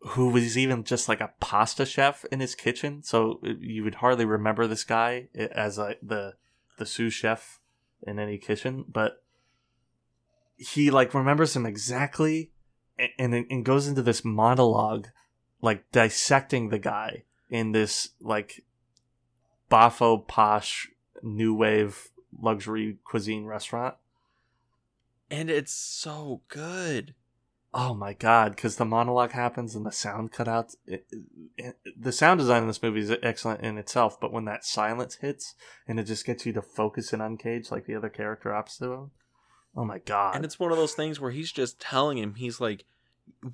who was even just like a pasta chef in his kitchen. So you would hardly remember this guy as the sous chef in any kitchen, but he like remembers him exactly and goes into this monologue, like dissecting the guy in this like boffo posh new wave luxury cuisine restaurant, and it's so good. Oh my god, because the monologue happens and the sound cutouts, the sound design in this movie is excellent in itself, but when that silence hits and it just gets you to focus in on Cage like the other character opposite him, oh my god. And it's one of those things where he's just telling him, he's like,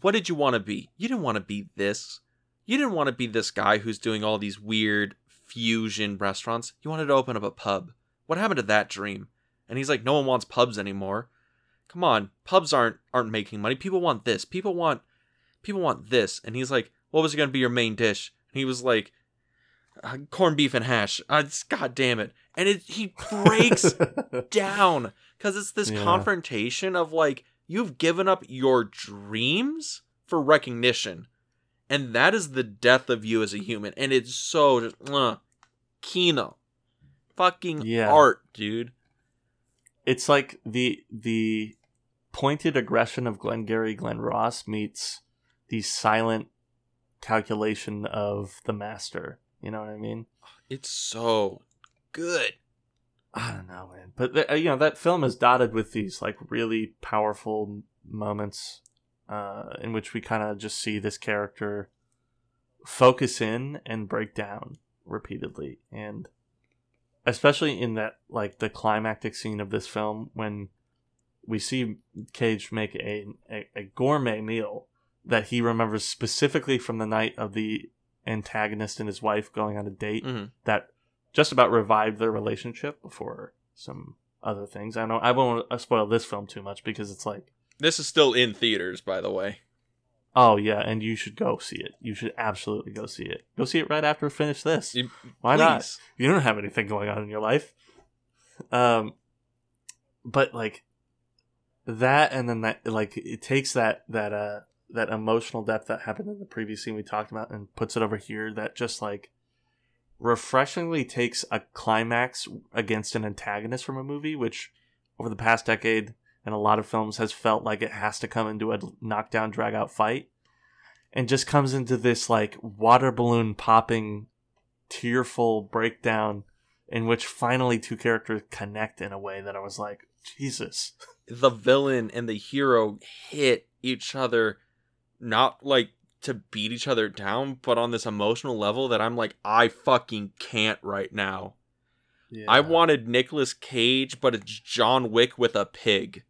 what did you want to be? You didn't want to be this. You didn't want to be this guy who's doing all these weird fusion restaurants. You wanted to open up a pub. What happened to that dream? And he's like, no one wants pubs anymore. Come on, pubs aren't making money. People want this. People want this. And he's like, what was going to be your main dish? And he was like, corned beef and hash. God damn it. And he breaks down because it's this confrontation of like, you've given up your dreams for recognition. And that is the death of you as a human. And it's so just, Kino. Fucking art, dude. It's like the pointed aggression of Glengarry Glen Ross meets the silent calculation of the master. You know what I mean? It's so good. I don't know, man. But, you know, that film is dotted with these, like, really powerful moments in which we kind of just see this character focus in and break down repeatedly. And especially in that, like, the climactic scene of this film when we see Cage make a gourmet meal that he remembers specifically from the night of the antagonist and his wife going on a date that just about revived their relationship before some other things. I know I won't spoil this film too much because it's like... This is still in theaters, by the way. Oh, yeah, and you should go see it. You should absolutely go see it. Go see it right after we finish this. Why not? You don't have anything going on in your life. But, like, that and then that... Like, it takes that emotional depth that happened in the previous scene we talked about and puts it over here that just, like... refreshingly takes a climax against an antagonist from a movie, which over the past decade and a lot of films has felt like it has to come into a knockdown, drag out fight, and just comes into this like water balloon popping, tearful breakdown in which finally two characters connect in a way that I was like, Jesus. The villain and the hero hit each other, not like to beat each other down, but on this emotional level that I'm like, I fucking can't right now. Yeah. I wanted Nicolas Cage, but it's John Wick with a pig.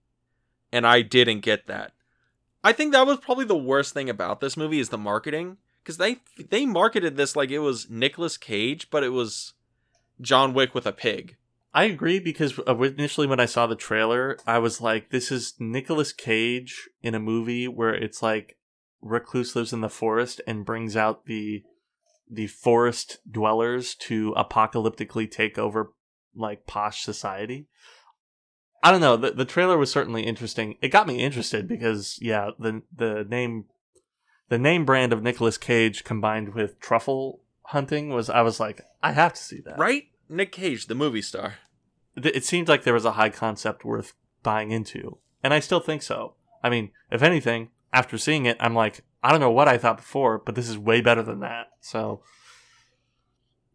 And I didn't get that. I think that was probably the worst thing about this movie is the marketing. Because they marketed this like it was Nicolas Cage, but it was John Wick with a pig. I agree, because initially when I saw the trailer, I was like, this is Nicolas Cage in a movie where it's like recluse lives in the forest and brings out the forest dwellers to apocalyptically take over like posh society. I don't know. The trailer was certainly interesting. It got me interested because yeah, the name brand of Nicolas Cage combined with truffle hunting I was like, I have to see that. Right? Nick Cage, the movie star. It seemed like there was a high concept worth buying into. And I still think so. I mean, if anything, after seeing it, I'm like, I don't know what I thought before, but this is way better than that. So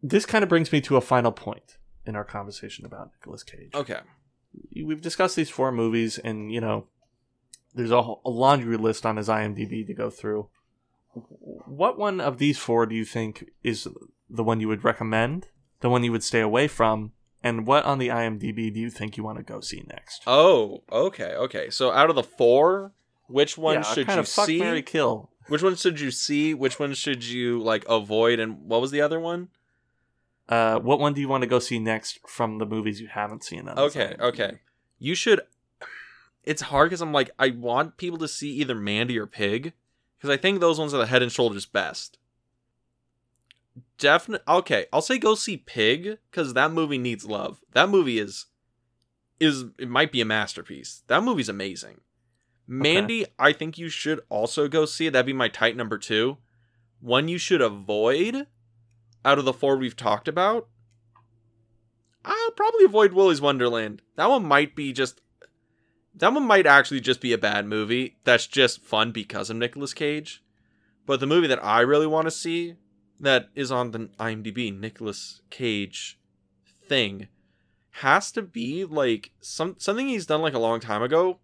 this kind of brings me to a final point in our conversation about Nicolas Cage. Okay. We've discussed these four movies, and, you know, there's a laundry list on his IMDb to go through. What one of these four do you think is the one you would recommend, the one you would stay away from, and what on the IMDb do you think you want to go see next? Oh, okay. So out of the four... Which one should kind of you fuck, see? Marry, kill. Which one should you see? Which one should you like avoid? And what was the other one? What one do you want to go see next from the movies you haven't seen? Okay. You should. It's hard because I'm like, I want people to see either Mandy or Pig, because I think those ones are the head and shoulders best. Definitely. Okay, I'll say go see Pig because that movie needs love. That movie is it might be a masterpiece. That movie's amazing. Mandy, okay. I think you should also go see it. That'd be my tight number two. One you should avoid out of the four we've talked about. I'll probably avoid Willy's Wonderland. That one might actually just be a bad movie. That's just fun because of Nicolas Cage. But the movie that I really want to see that is on the IMDb Nicolas Cage thing has to be like something he's done like a long time ago.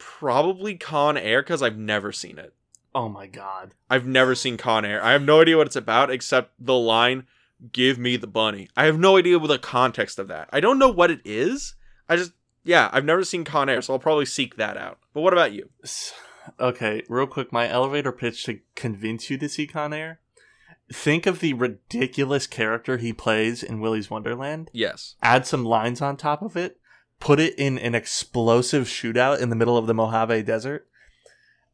Probably Con Air, because I've never seen it. Oh my god. I've never seen Con Air. I have no idea what it's about except the line, give me the bunny. I have no idea what the context of that. I don't know what it is. I've never seen Con Air, so I'll probably seek that out. But what about you? Okay, real quick, my elevator pitch to convince you to see Con Air. Think of the ridiculous character he plays in Willy's Wonderland. Yes. Add some lines on top of it. Put it in an explosive shootout in the middle of the Mojave Desert,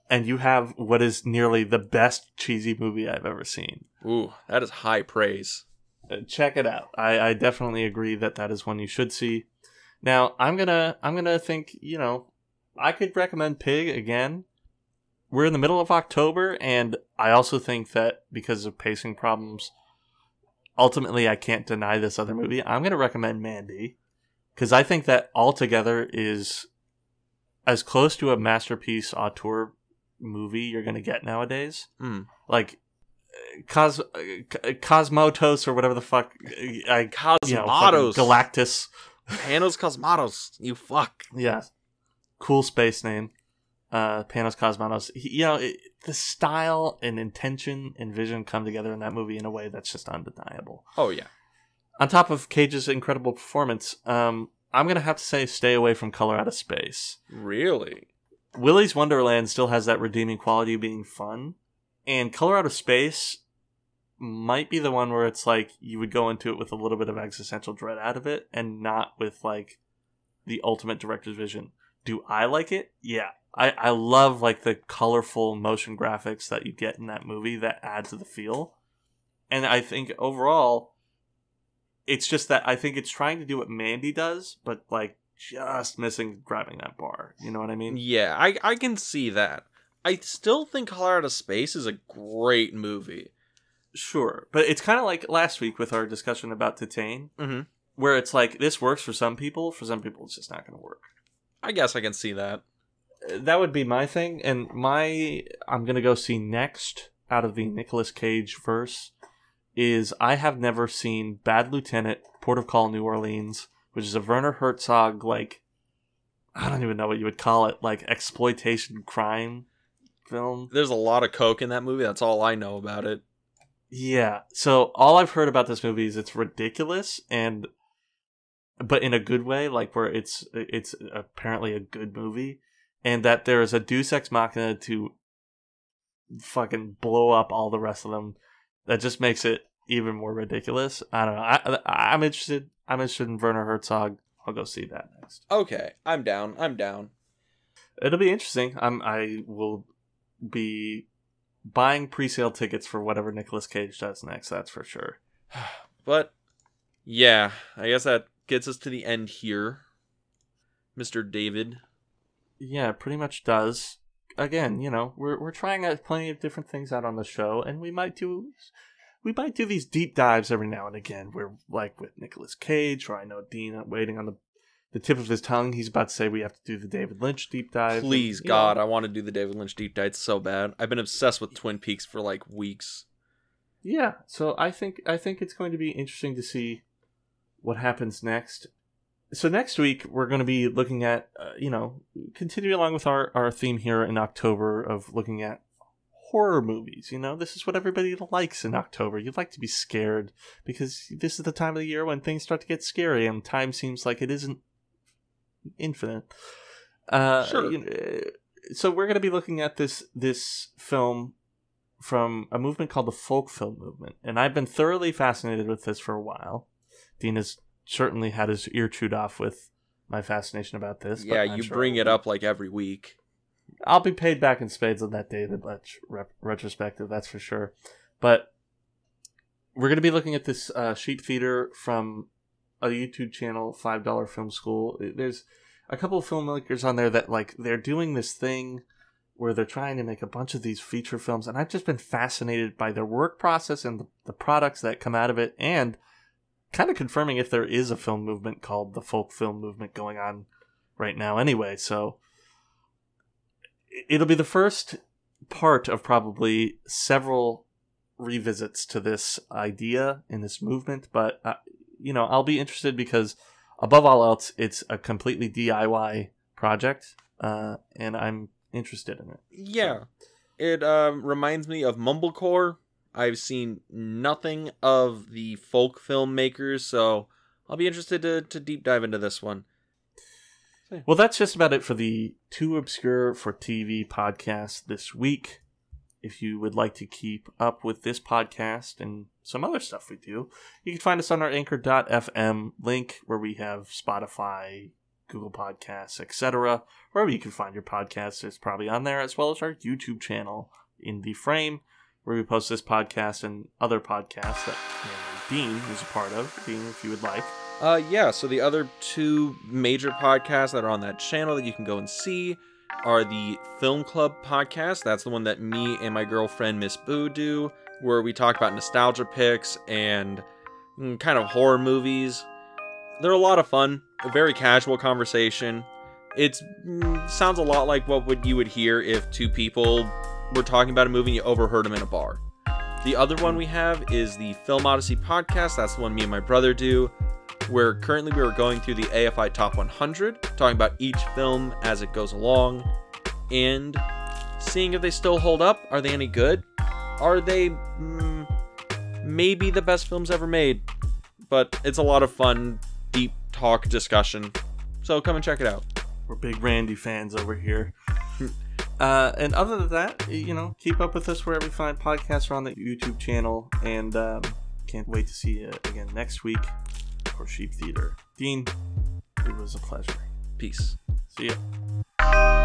and you have what is nearly the best cheesy movie I've ever seen. Ooh, that is high praise. Check it out. I definitely agree that is one you should see. Now, I'm gonna think, you know, I could recommend Pig again. We're in the middle of October, and I also think that because of pacing problems, ultimately I can't deny this other movie. I'm going to recommend Mandy. Because I think that altogether is as close to a masterpiece auteur movie you're going to get nowadays. Like, Cosmatos or whatever the fuck. Cosmatos. You know, Galactus. Panos Cosmatos. You fuck. Yeah. Cool space name. Panos Cosmatos. The style and intention and vision come together in that movie in a way that's just undeniable. Oh, yeah. On top of Cage's incredible performance, I'm going to have to say stay away from Color Out of Space. Really? Willy's Wonderland still has that redeeming quality of being fun. And Color Out of Space might be the one where it's like you would go into it with a little bit of existential dread out of it and not with like the ultimate director's vision. Do I like it? Yeah. I love like the colorful motion graphics that you get in that movie that add to the feel. And I think overall, it's just that I think it's trying to do what Mandy does, but like just missing grabbing that bar. You know what I mean? Yeah, I can see that. I still think Color Out of Space is a great movie. Sure. But it's kind of like last week with our discussion about Titane, mm-hmm. where it's like this works for some people. For some people, it's just not going to work. I guess I can see that. That would be my thing. And I'm going to go see next out of the Nicolas Cage verse is I have never seen Bad Lieutenant, Port of Call, New Orleans, which is a Werner Herzog, like, I don't even know what you would call it, like exploitation crime film. There's a lot of coke in that movie. That's all I know about it. Yeah. So all I've heard about this movie is it's ridiculous but in a good way, like where it's apparently a good movie. And that there is a deus ex machina to fucking blow up all the rest of them. That just makes it even more ridiculous. I don't know. I'm interested. I'm interested in Werner Herzog. I'll go see that next. Okay. I'm down. It'll be interesting. I will be buying pre-sale tickets for whatever Nicolas Cage does next. That's for sure. But, yeah. I guess that gets us to the end here. Mr. David. Yeah, pretty much does. Again, we're trying out plenty of different things out on the show, and we might do these deep dives every now and again. We're like with Nicolas Cage, or I know Dean waiting on the tip of his tongue. He's about to say we have to do the David Lynch deep dive. Please, and, God, I want to do the David Lynch deep dive so bad. I've been obsessed with Twin Peaks for like weeks. Yeah, so I think it's going to be interesting to see what happens next. So next week, we're going to be looking at, continue along with our theme here in October of looking at horror movies. This is what everybody likes in October. You'd like to be scared because this is the time of the year when things start to get scary and time seems like it isn't infinite. Sure. So we're going to be looking at this film from a movement called the Folk Film Movement. And I've been thoroughly fascinated with this for a while. Dean is... certainly had his ear chewed off with my fascination about this. Yeah, you sure bring it up like every week. I'll be paid back in spades on that David Lynch retrospective, that's for sure. But we're going to be looking at this sheep feeder from a YouTube channel, $5 Film School. There's a couple of filmmakers on there that like they're doing this thing where they're trying to make a bunch of these feature films, and I've just been fascinated by their work process and the products that come out of it, and kind of confirming if there is a film movement called the Folk Film Movement going on right now anyway. So it'll be the first part of probably several revisits to this idea and this movement. But, I'll be interested because above all else, it's a completely DIY project and I'm interested in it. Yeah. So. It reminds me of Mumblecore. I've seen nothing of the folk filmmakers, so I'll be interested to deep dive into this one. Well, that's just about it for the Too Obscure for TV podcast this week. If you would like to keep up with this podcast and some other stuff we do, you can find us on our anchor.fm link where we have Spotify, Google Podcasts, etc. Wherever you can find your podcasts, it's probably on there, as well as our YouTube channel, In the Frame, where we post this podcast and other podcasts that Dean is a part of. Dean, if you would like. Yeah, so the other two major podcasts that are on that channel that you can go and see are the Film Club podcast. That's the one that me and my girlfriend, Miss Boo, do, where we talk about nostalgia picks and kind of horror movies. They're a lot of fun, a very casual conversation. It sounds a lot like what you would hear if two people... we're talking about a movie and you overheard them in a bar. The other one we have is the Film Odyssey podcast. That's the one me and my brother do, where currently we are going through the AFI Top 100, talking about each film as it goes along, and seeing if they still hold up. Are they any good? Are they maybe the best films ever made? But it's a lot of fun, deep talk discussion. So come and check it out. We're big Randy fans over here. And other than that, you know, keep up with us wherever you find podcasts or on the YouTube channel. And can't wait to see you again next week for Sheep Theater. Dean, it was a pleasure. Peace. See ya.